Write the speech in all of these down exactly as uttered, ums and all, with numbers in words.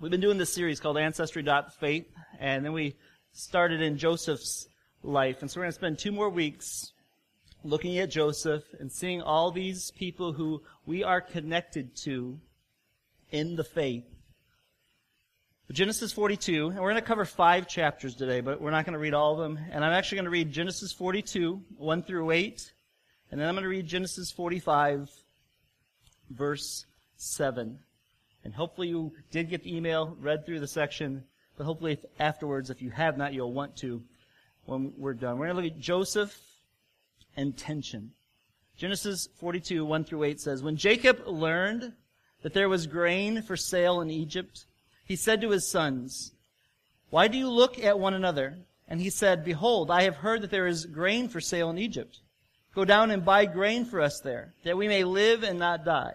We've been doing this series called Ancestry.Faith, and then we started in Joseph's life. And so we're going to spend two more weeks looking at Joseph and seeing all these people who we are connected to in the faith. Genesis forty-two, and we're going to cover five chapters today, but we're not going to read all of them. And I'm actually going to read Genesis forty-two, one through eight, and then I'm going to read Genesis forty-five, verse seven. And hopefully you did get the email, read through the section, but hopefully if afterwards, if you have not, you'll want to when we're done. We're going to look at Joseph and tension. Genesis forty-two, one through eight says, "When Jacob learned that there was grain for sale in Egypt, he said to his sons, 'Why do you look at one another?' And he said, 'Behold, I have heard that there is grain for sale in Egypt. Go down and buy grain for us there, that we may live and not die.'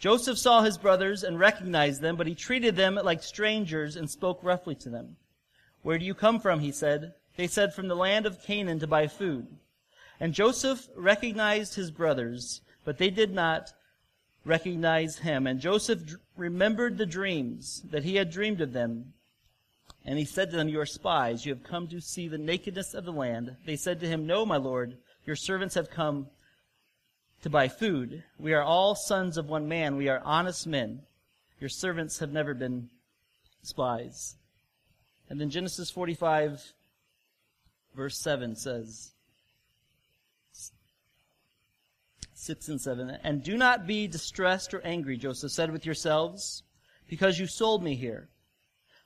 Joseph saw his brothers and recognized them, but he treated them like strangers and spoke roughly to them. 'Where do you come from?' he said. They said, 'From the land of Canaan to buy food.' And Joseph recognized his brothers, but they did not recognize him. And Joseph d- remembered the dreams that he had dreamed of them. And he said to them, 'You are spies. You have come to see the nakedness of the land.' They said to him, 'No, my lord, your servants have come to buy food. We are all sons of one man. We are honest men. Your servants have never been spies.'" And then Genesis forty-five, verse seven says, six and seven, "And do not be distressed or angry," Joseph said, "with yourselves, because you sold me here.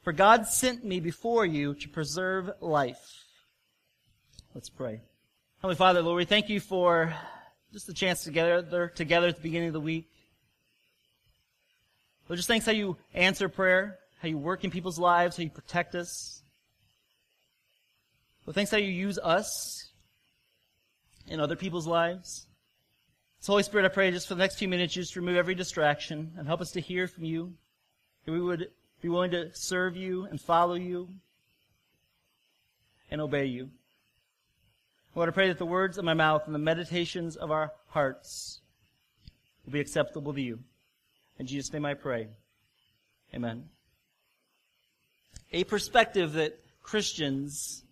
For God sent me before you to preserve life." Let's pray. Heavenly Father, Lord, we thank you for just the chance to gather together at the beginning of the week. Lord, just thanks how you answer prayer, how you work in people's lives, how you protect us. Lord, thanks how you use us in other people's lives. So, Holy Spirit, I pray just for the next few minutes, you just remove every distraction and help us to hear from you, that we would be willing to serve you and follow you and obey you. Lord, I pray that the words of my mouth and the meditations of our hearts will be acceptable to you. In Jesus' name I pray. Amen. A perspective that Christians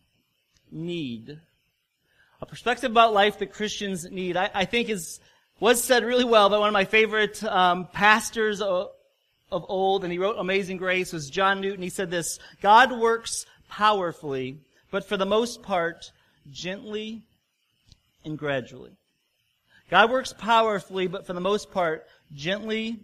need. A perspective about life that Christians need, I, I think is was said really well by one of my favorite um, pastors of, of old, and he wrote Amazing Grace, was John Newton. He said this, "God works powerfully, but for the most part, gently and gradually." God works powerfully, but for the most part, gently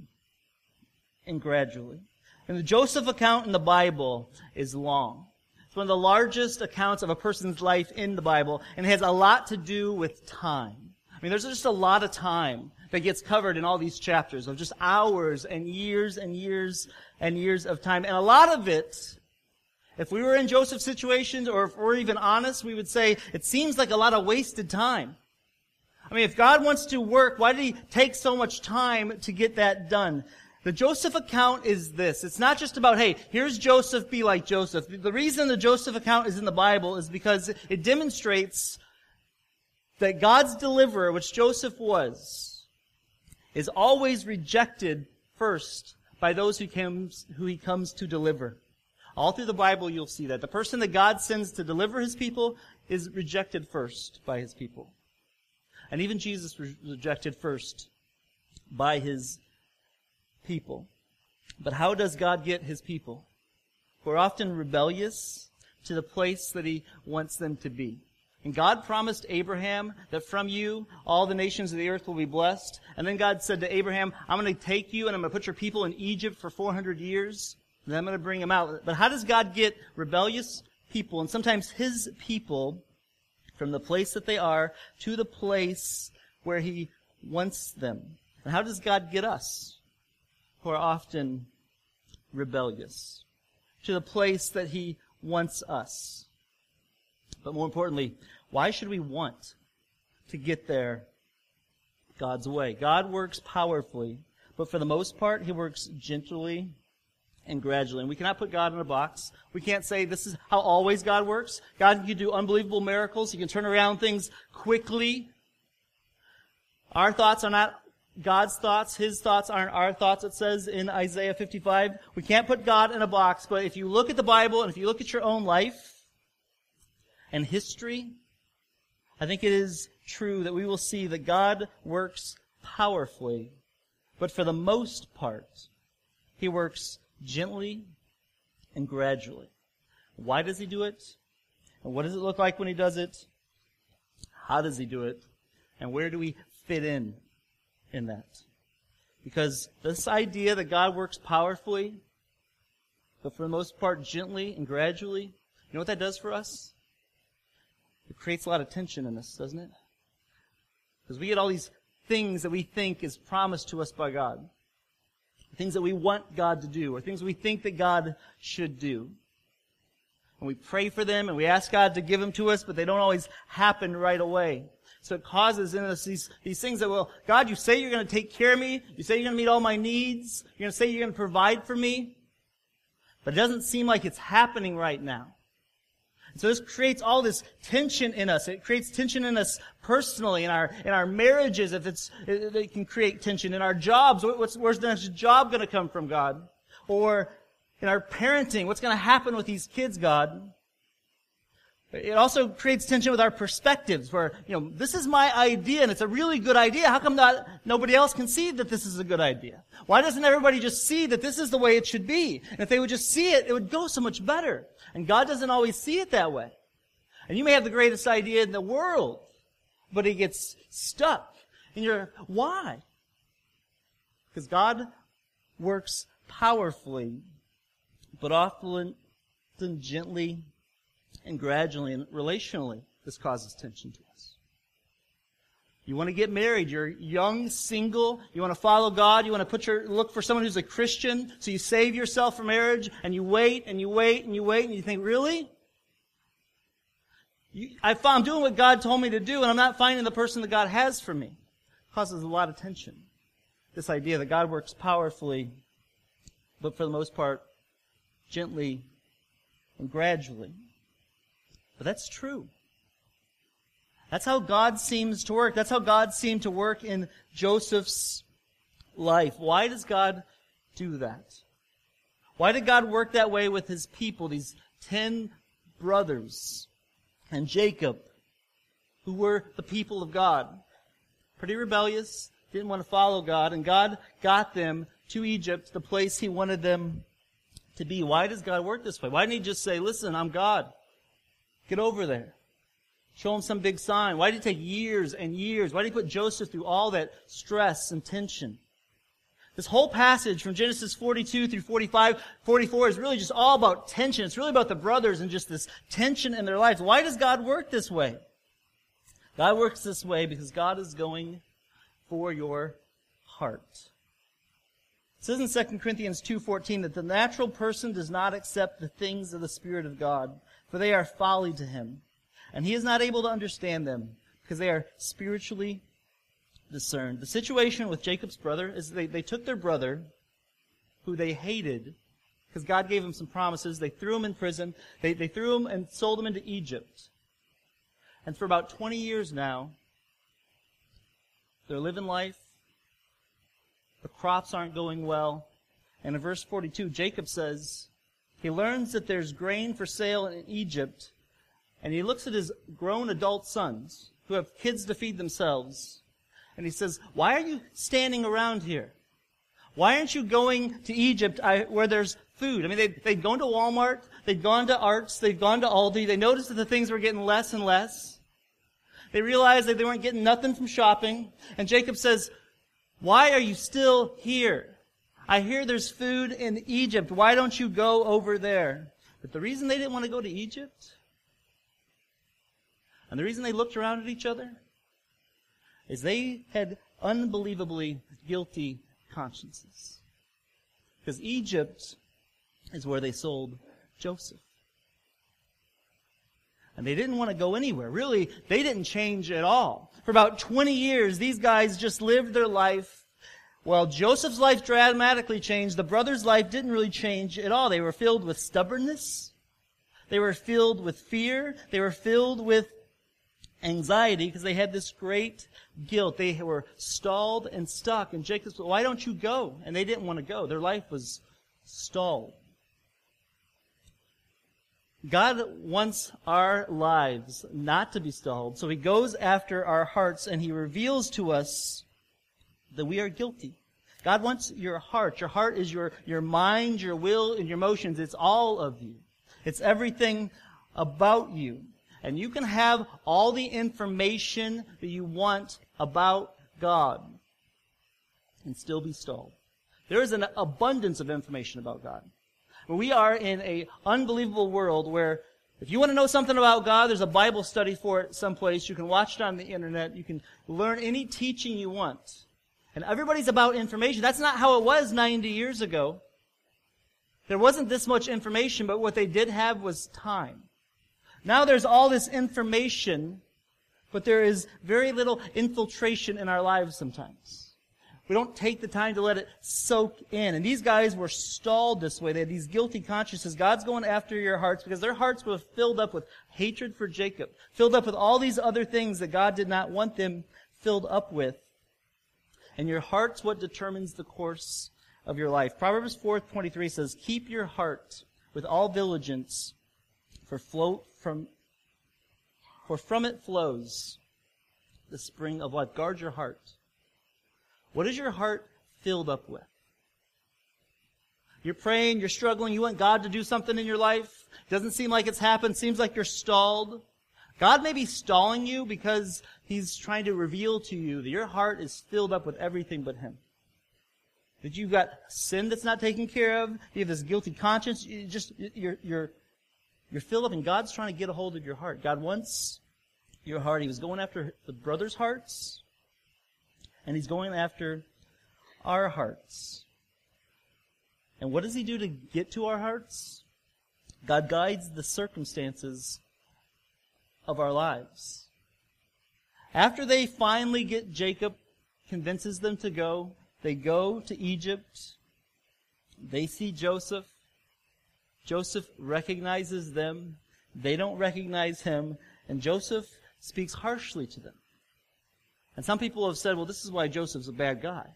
and gradually. And the Joseph account in the Bible is long. It's one of the largest accounts of a person's life in the Bible, and it has a lot to do with time. I mean, there's just a lot of time that gets covered in all these chapters of just hours and years and years and years of time. And a lot of it, if we were in Joseph's situations, or if we're even honest, we would say it seems like a lot of wasted time. I mean, if God wants to work, why did he take so much time to get that done? The Joseph account is this. It's not just about, hey, here's Joseph, be like Joseph. The reason the Joseph account is in the Bible is because it demonstrates that God's deliverer, which Joseph was, is always rejected first by those who comes, who he comes to deliver. All through the Bible, you'll see that. The person that God sends to deliver his people is rejected first by his people. And even Jesus was rejected first by his people. But how does God get his people? We're often rebellious to the place that he wants them to be. And God promised Abraham that from you all the nations of the earth will be blessed. And then God said to Abraham, I'm going to take you and I'm going to put your people in Egypt for four hundred years. Then I'm going to bring him out. But how does God get rebellious people, and sometimes his people, from the place that they are to the place where he wants them? And how does God get us, who are often rebellious? to the place that he wants us. But more importantly, why should we want to get there God's way? God works powerfully, but for the most part, he works gently and gradually. And we cannot put God in a box. We can't say this is how always God works. God can do unbelievable miracles. He can turn around things quickly. Our thoughts are not God's thoughts. His thoughts aren't our thoughts, it says in Isaiah fifty-five. We can't put God in a box, but if you look at the Bible and if you look at your own life and history, I think it is true that we will see that God works powerfully, but for the most part, he works gently and gradually. Why does he do it? And what does it look like when he does it? How does he do it? And where do we fit in in that? Because this idea that God works powerfully, but for the most part gently and gradually, you know what that does for us? It creates a lot of tension in us, doesn't it? Because we get all these things that we think is promised to us by God. Things that we want God to do, or things we think that God should do. And we pray for them, and we ask God to give them to us, but they don't always happen right away. So it causes in us these, these things that, well, God, you say you're going to take care of me. You say you're going to meet all my needs. You're going to say you're going to provide for me. But it doesn't seem like it's happening right now. So this creates all this tension in us. It creates tension in us personally, in our in our marriages. If it's it, it can create tension in our jobs. What's, where's the next job going to come from, God? Or in our parenting, what's going to happen with these kids, God? It also creates tension with our perspectives, where you know this is my idea and it's a really good idea. How come not nobody else can see that this is a good idea? Why doesn't everybody just see that this is the way it should be? And if they would just see it, it would go so much better. And God doesn't always see it that way. And you may have the greatest idea in the world, but it gets stuck. And you're why? Because God works powerfully, but often gently and gradually and relationally, this causes tension to us. You want to get married. You're young, single. You want to follow God. You want to put your look for someone who's a Christian. So you save yourself for marriage, and you wait, and you wait, and you wait, and you think, really? You, I found, I'm doing what God told me to do, and I'm not finding the person that God has for me. It causes a lot of tension. This idea that God works powerfully, but for the most part, gently and gradually. But that's true. That's how God seems to work. That's how God seemed to work in Joseph's life. Why does God do that? Why did God work that way with his people, these ten brothers and Jacob, who were the people of God? Pretty rebellious, didn't want to follow God, and God got them to Egypt, the place he wanted them to be. Why does God work this way? Why didn't he just say, listen, I'm God. Get over there. Show him some big sign. Why did it take years and years? Why did he put Joseph through all that stress and tension? This whole passage from Genesis forty-two through forty-five, forty-four is really just all about tension. It's really about the brothers and just this tension in their lives. Why does God work this way? God works this way because God is going for your heart. It says in Second Corinthians two fourteen that the natural person does not accept the things of the Spirit of God, for they are folly to him, and he is not able to understand them, because they are spiritually discerned. The situation with Jacob's brother is they, they took their brother, who they hated, because God gave him some promises. They threw him in prison. They, they threw him and sold him into Egypt. And for about twenty years now, they're living life. The crops aren't going well. And in verse forty-two, Jacob says, he learns that there's grain for sale in Egypt, and he looks at his grown adult sons who have kids to feed themselves, and he says, why are you standing around here? Why aren't you going to Egypt where there's food? I mean, they'd, they'd gone to Walmart, they'd gone to Arts, they'd gone to Aldi, they noticed that the things were getting less and less. They realized that they weren't getting nothing from shopping, and Jacob says, why are you still here? I hear there's food in Egypt. Why don't you go over there? But the reason they didn't want to go to Egypt, and the reason they looked around at each other, is they had unbelievably guilty consciences. Because Egypt is where they sold Joseph. And they didn't want to go anywhere. Really, they didn't change at all. For about twenty years, these guys just lived their life. While Joseph's life dramatically changed, the brothers' life didn't really change at all. They were filled with stubbornness. They were filled with fear. They were filled with anxiety because they had this great guilt. They were stalled and stuck. And Jacob said, why don't you go? And they didn't want to go. Their life was stalled. God wants our lives not to be stalled, so he goes after our hearts and he reveals to us that we are guilty. God wants your heart. Your heart is your, your mind, your will, and your emotions. It's all of you. It's everything about you. And you can have all the information that you want about God and still be stalled. There is an abundance of information about God. We are in an unbelievable world where if you want to know something about God, there's a Bible study for it someplace. You can watch it on the internet. You can learn any teaching you want. And everybody's about information. That's not how it was ninety years ago. There wasn't this much information, but what they did have was time. Now there's all this information, but there is very little infiltration in our lives sometimes. We don't take the time to let it soak in. And these guys were stalled this way. They had these guilty consciences. God's going after your hearts because their hearts were filled up with hatred for Jacob, filled up with all these other things that God did not want them filled up with. And your heart's what determines the course of your life. Proverbs four twenty-three says, keep your heart with all diligence, for flow from, for from it flows the spring of life. Guard your heart. What is your heart filled up with? You're praying, you're struggling, you want God to do something in your life. Doesn't seem like it's happened, seems like you're stalled. God may be stalling you because he's trying to reveal to you that your heart is filled up with everything but him. That you've got sin that's not taken care of, you have this guilty conscience, you just you're you're you're filled up and God's trying to get a hold of your heart. God wants your heart. He was going after the brothers' hearts. And he's going after our hearts. And what does he do to get to our hearts? God guides the circumstances of our lives. After they finally get Jacob, convinces them to go, they go to Egypt. They see Joseph. Joseph recognizes them. They don't recognize him. And Joseph speaks harshly to them. And some people have said, well, this is why Joseph's a bad guy.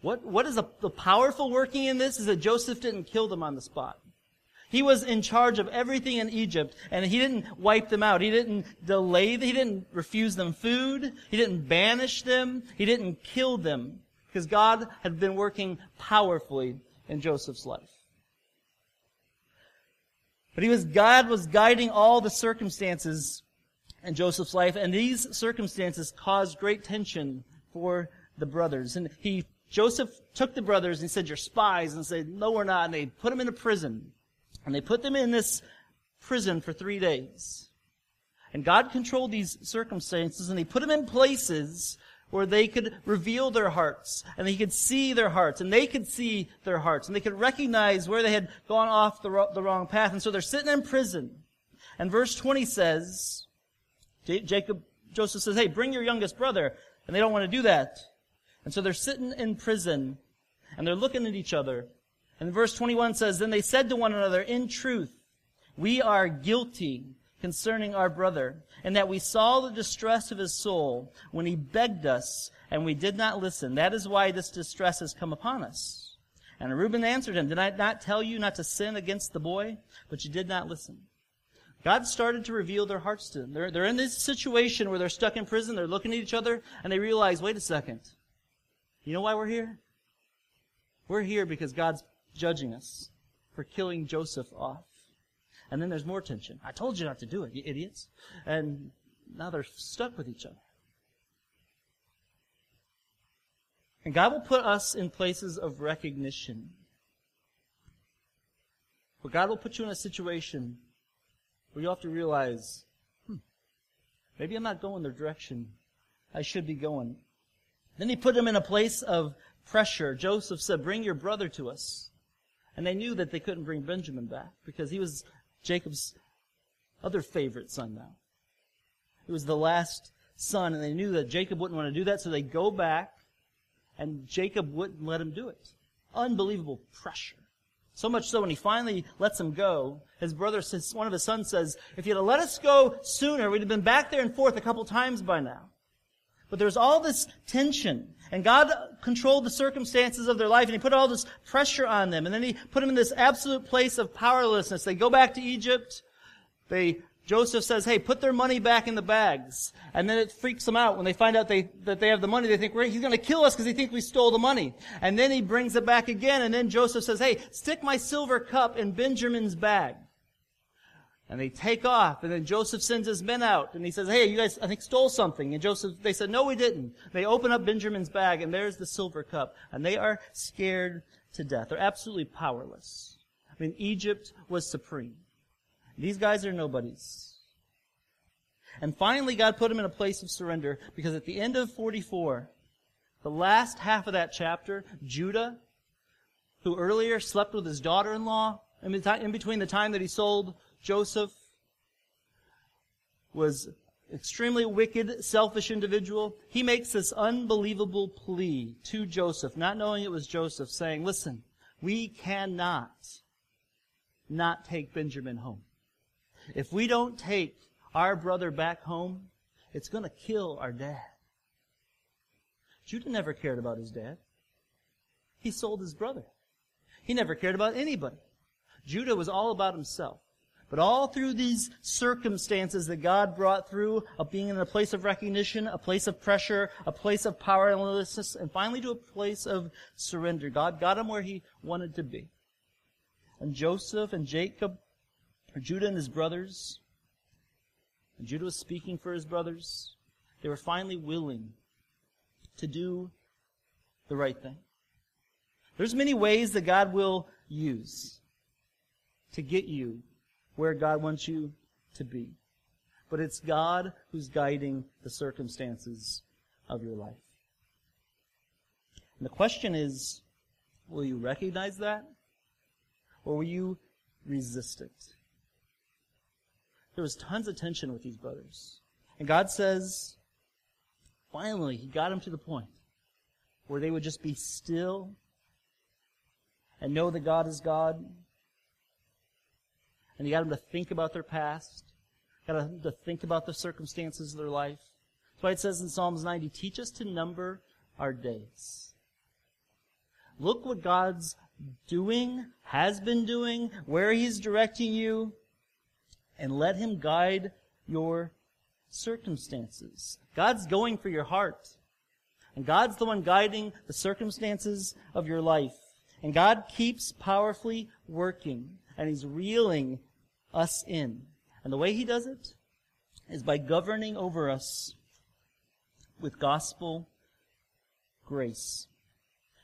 What, what is a, the powerful working in this is that Joseph didn't kill them on the spot. He was in charge of everything in Egypt, and he didn't wipe them out. He didn't delay them. He didn't refuse them food. He didn't banish them. He didn't kill them because God had been working powerfully in Joseph's life. But he was God was guiding all the circumstances in Joseph's life, and these circumstances caused great tension for the brothers. And he, Joseph took the brothers and said, "You're spies," and said, "No, we're not." And they put them in a prison, and they put them in this prison for three days. And God controlled these circumstances, and he put them in places where they could reveal their hearts, and he could see their hearts, and they could see their hearts, and they could recognize where they had gone off the ro- the wrong path. And so they're sitting in prison. And verse twenty says, Jacob, Joseph says, hey, bring your youngest brother. And they don't want to do that. And so they're sitting in prison, and they're looking at each other. And verse twenty-one says, then they said to one another, in truth, we are guilty concerning our brother, and that we saw the distress of his soul when he begged us, and we did not listen. That is why this distress has come upon us. And Reuben answered him, did I not tell you not to sin against the boy? But you did not listen. God started to reveal their hearts to them. They're, they're in this situation where they're stuck in prison, they're looking at each other, and they realize, wait a second, you know why we're here? We're here because God's judging us for killing Joseph off. And then there's more tension. I told you not to do it, you idiots. And now they're stuck with each other. And God will put us in places of recognition. But God will put you in a situation where you have to realize, hmm, maybe I'm not going the direction I should be going. Then he put him in a place of pressure. Joseph said, bring your brother to us. And they knew that they couldn't bring Benjamin back because he was Jacob's other favorite son now. He was the last son, and they knew that Jacob wouldn't want to do that, so they go back, and Jacob wouldn't let him do it. Unbelievable pressure. So much so when he finally lets him go, his brother says, one of his sons says, if you'd have let us go sooner, we'd have been back there and forth a couple times by now. But there's all this tension, and God controlled the circumstances of their life, and he put all this pressure on them, and then he put them in this absolute place of powerlessness. They go back to Egypt. They Joseph says, hey, put their money back in the bags. And then it freaks them out. When they find out they, that they have the money, they think, he's going to kill us because he thinks we stole the money. And then he brings it back again. And then Joseph says, hey, stick my silver cup in Benjamin's bag. And they take off. And then Joseph sends his men out. And he says, hey, you guys, I think, stole something. And Joseph, they said, no, we didn't. They open up Benjamin's bag, and there's the silver cup. And they are scared to death. They're absolutely powerless. I mean, Egypt was supreme. These guys are nobodies. And finally, God put him in a place of surrender, because at the end of forty-four, the last half of that chapter, Judah, who earlier slept with his daughter-in-law, in between the time that he sold Joseph, was an extremely wicked, selfish individual. He makes this unbelievable plea to Joseph, not knowing it was Joseph, saying, listen, we cannot not take Benjamin home. If we don't take our brother back home, it's going to kill our dad. Judah never cared about his dad. He sold his brother. He never cared about anybody. Judah was all about himself. But all through these circumstances that God brought through, of being in a place of recognition, a place of pressure, a place of powerlessness, and finally to a place of surrender, God got him where he wanted to be. And Joseph and Jacob, or Judah and his brothers, and Judah was speaking for his brothers, they were finally willing to do the right thing. There's many ways that God will use to get you where God wants you to be. But it's God who's guiding the circumstances of your life. And the question is, will you recognize that? Or will you resist it? There was tons of tension with these brothers. And God says, finally, he got them to the point where they would just be still and know that God is God. And he got them to think about their past, got them to think about the circumstances of their life. That's why it says in Psalms ninety, teach us to number our days. Look what God's doing, has been doing, where he's directing you, and let him guide your circumstances. God's going for your heart. And God's the one guiding the circumstances of your life. And God keeps powerfully working. And he's reeling us in. And the way he does it is by governing over us with gospel grace.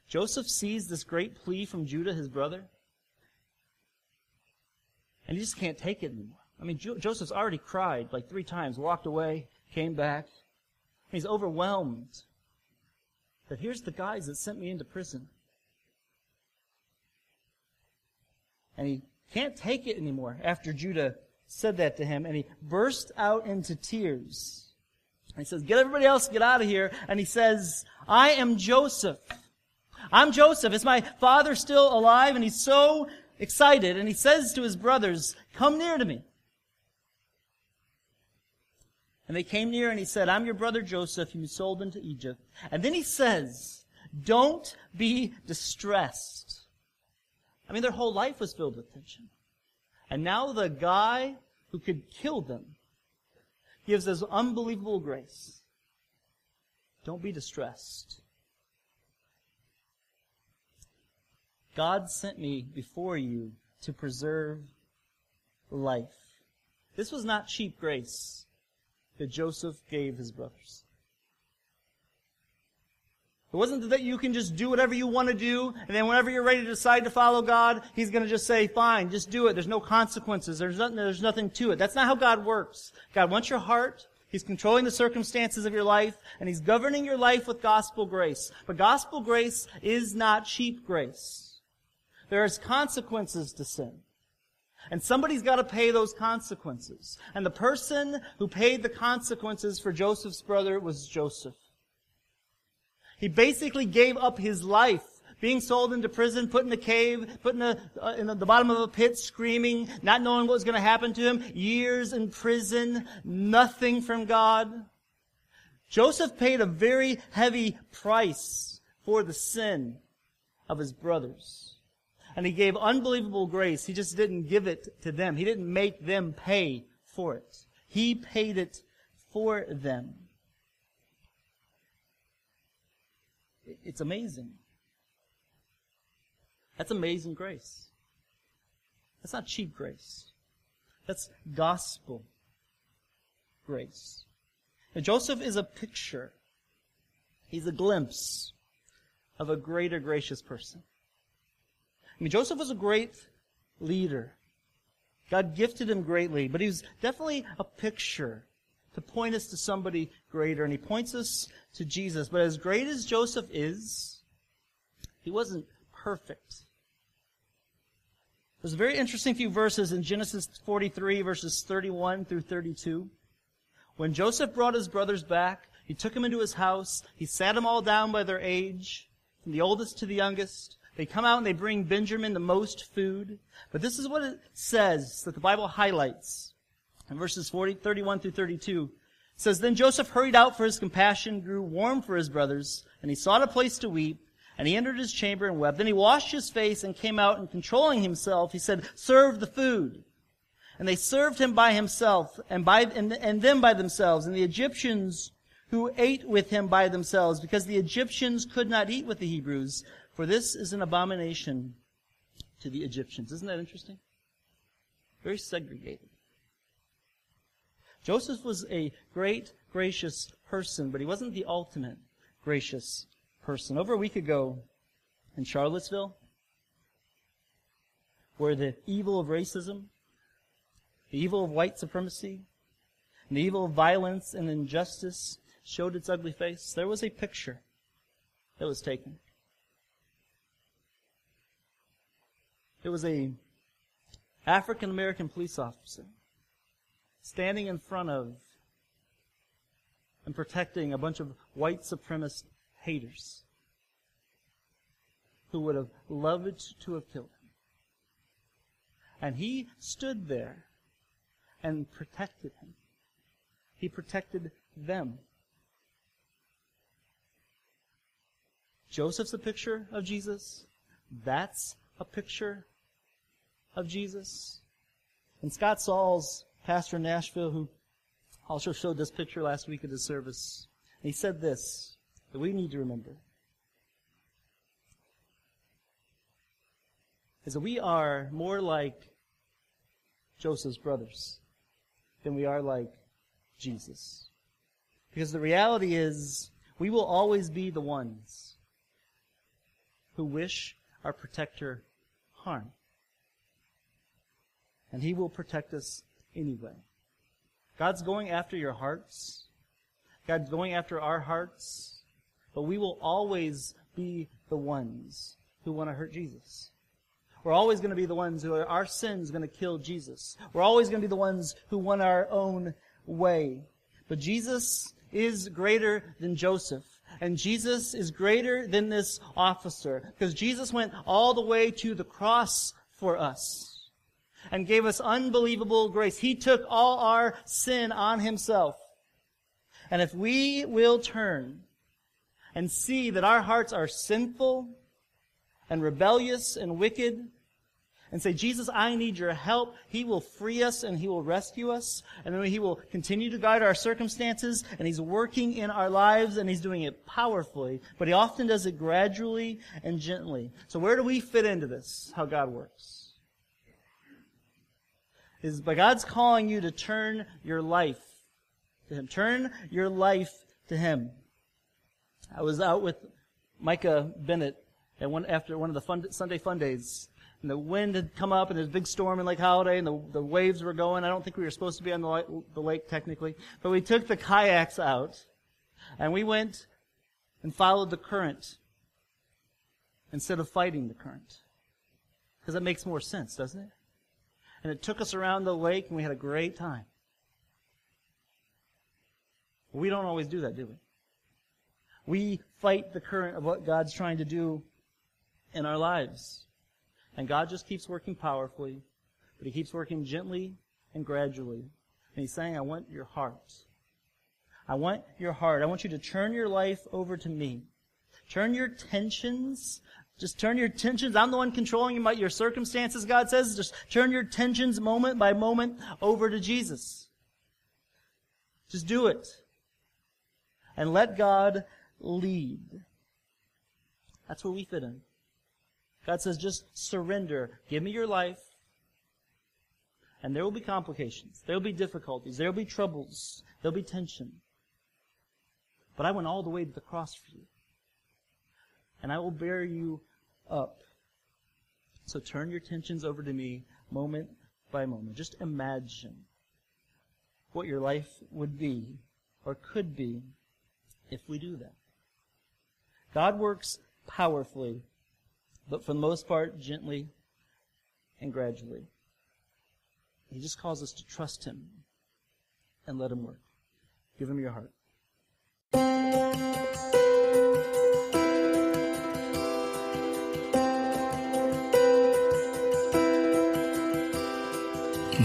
Joseph sees this great plea from Judah, his brother, and he just can't take it anymore. I mean, jo- Joseph's already cried like three times, walked away, came back. He's overwhelmed. But here's the guys that sent me into prison. And he can't take it anymore after Judah said that to him, and he burst out into tears. And he says, get everybody else, get out of here. And he says, I am Joseph. I'm Joseph. Is my father still alive? And he's so excited, and he says to his brothers, come near to me. And they came near, and he said, I'm your brother Joseph, whom you sold into Egypt. And then he says, don't be distressed. I mean, their whole life was filled with tension. And now the guy who could kill them gives us unbelievable grace. Don't be distressed. God sent me before you to preserve life. This was not cheap grace that Joseph gave his brothers. It wasn't that you can just do whatever you want to do, and then whenever you're ready to decide to follow God, he's going to just say, fine, just do it. There's no consequences. There's nothing, there's nothing to it. That's not how God works. God wants your heart. He's controlling the circumstances of your life, and he's governing your life with gospel grace. But gospel grace is not cheap grace. There's consequences to sin. And somebody's got to pay those consequences. And the person who paid the consequences for Joseph's brother was Joseph. He basically gave up his life, being sold into prison, put in a cave, put in, a, uh, in the bottom of a pit, screaming, not knowing what was going to happen to him, years in prison, nothing from God. Joseph paid a very heavy price for the sin of his brothers. And he gave unbelievable grace. He just didn't give it to them. He didn't make them pay for it. He paid it for them. It's amazing. That's amazing grace. That's not cheap grace. That's gospel grace. Now, Joseph is a picture. He's a glimpse of a greater gracious person. I mean, Joseph was a great leader. God gifted him greatly, but he was definitely a picture to point us to somebody greater, and he points us to Jesus. But as great as Joseph is, he wasn't perfect. There's a very interesting few verses in Genesis forty-three, verses thirty-one through thirty-two. When Joseph brought his brothers back, he took them into his house. He sat them all down by their age, from the oldest to the youngest. They come out and they bring Benjamin the most food. But this is what it says that the Bible highlights. In verses forty, thirty-one through thirty-two, it says, Then Joseph hurried out, for his compassion grew warm for his brothers, and he sought a place to weep, and he entered his chamber and wept. Then he washed his face and came out, and controlling himself, he said, Serve the food. And they served him by himself, and, by, and, and them by themselves, and the Egyptians who ate with him by themselves, because the Egyptians could not eat with the Hebrews, for this is an abomination to the Egyptians. Isn't that interesting? Very segregated. Joseph was a great, gracious person, but he wasn't the ultimate gracious person. Over a week ago in Charlottesville, where the evil of racism, the evil of white supremacy, and the evil of violence and injustice showed its ugly face, there was a picture that was taken. It was a African-American police officer standing in front of and protecting a bunch of white supremacist haters who would have loved to have killed him. And he stood there and protected him. He protected them. Joseph's a picture of Jesus. That's a picture of Jesus. And Scott Saul's pastor in Nashville, who also showed this picture last week at his service, he said this, that we need to remember, is that we are more like Joseph's brothers than we are like Jesus. Because the reality is, we will always be the ones who wish our protector harm. And he will protect us anyway. God's going after your hearts. God's going after our hearts. But we will always be the ones who want to hurt Jesus. We're always going to be the ones who are, our sin's going to kill Jesus. We're always going to be the ones who want our own way. But Jesus is greater than Joseph. And Jesus is greater than this officer. Because Jesus went all the way to the cross for us. And gave us unbelievable grace. He took all our sin on himself. And if we will turn and see that our hearts are sinful and rebellious and wicked, and say, Jesus, I need your help, he will free us and he will rescue us. And then he will continue to guide our circumstances. And he's working in our lives and he's doing it powerfully. But he often does it gradually and gently. So where do we fit into this? How God works? Is by God's calling you to turn your life to him. Turn your life to him. I was out with Micah Bennett at one, after one of the fun, Sunday fun days. And the wind had come up and there was a big storm in Lake Holiday and the, the waves were going. I don't think we were supposed to be on the, the lake technically. But we took the kayaks out and we went and followed the current instead of fighting the current. Because that makes more sense, doesn't it? And it took us around the lake, and we had a great time. We don't always do that, do we? We fight the current of what God's trying to do in our lives. And God just keeps working powerfully, but he keeps working gently and gradually. And he's saying, I want your heart. I want your heart. I want you to turn your life over to me. Turn your tensions. Just turn your tensions. I'm the one controlling your circumstances, God says. Just turn your tensions moment by moment over to Jesus. Just do it. And let God lead. That's where we fit in. God says, just surrender. Give me your life. And there will be complications. There will be difficulties. There will be troubles. There will be tension. But I went all the way to the cross for you. And I will bear you up. So turn your tensions over to me moment by moment. Just imagine what your life would be or could be if we do that. God works powerfully, but for the most part, gently and gradually. He just calls us to trust him and let him work. Give him your heart. And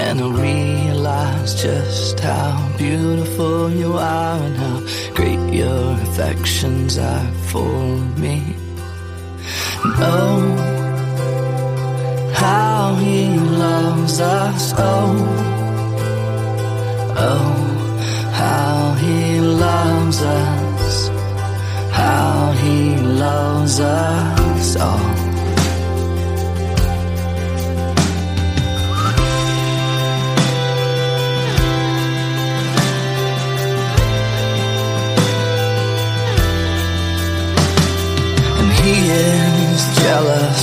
and I realize just how beautiful you are and how great your affections are for me. And oh, how he loves us, oh, oh, how he loves us, how he loves us all. And he is jealous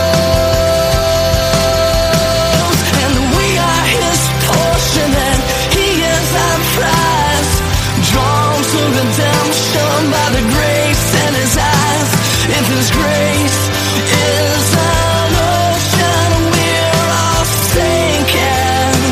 loves us. Oh, how he loves. And we are his portion, and he is our prize. Drawn to redemption by the grace in his eyes. If his grace is an ocean, we're all sinking.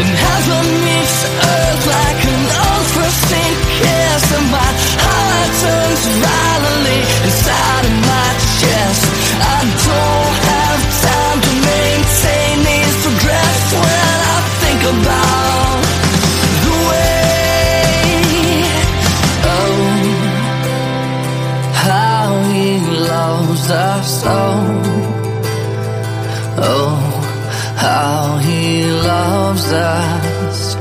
And heaven meets earth like an unforeseen kiss, and my heart turns violently inside of my chest. I don't have time to maintain these regrets when I think about us, oh, oh, how he loves us,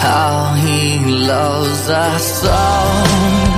how he loves us all.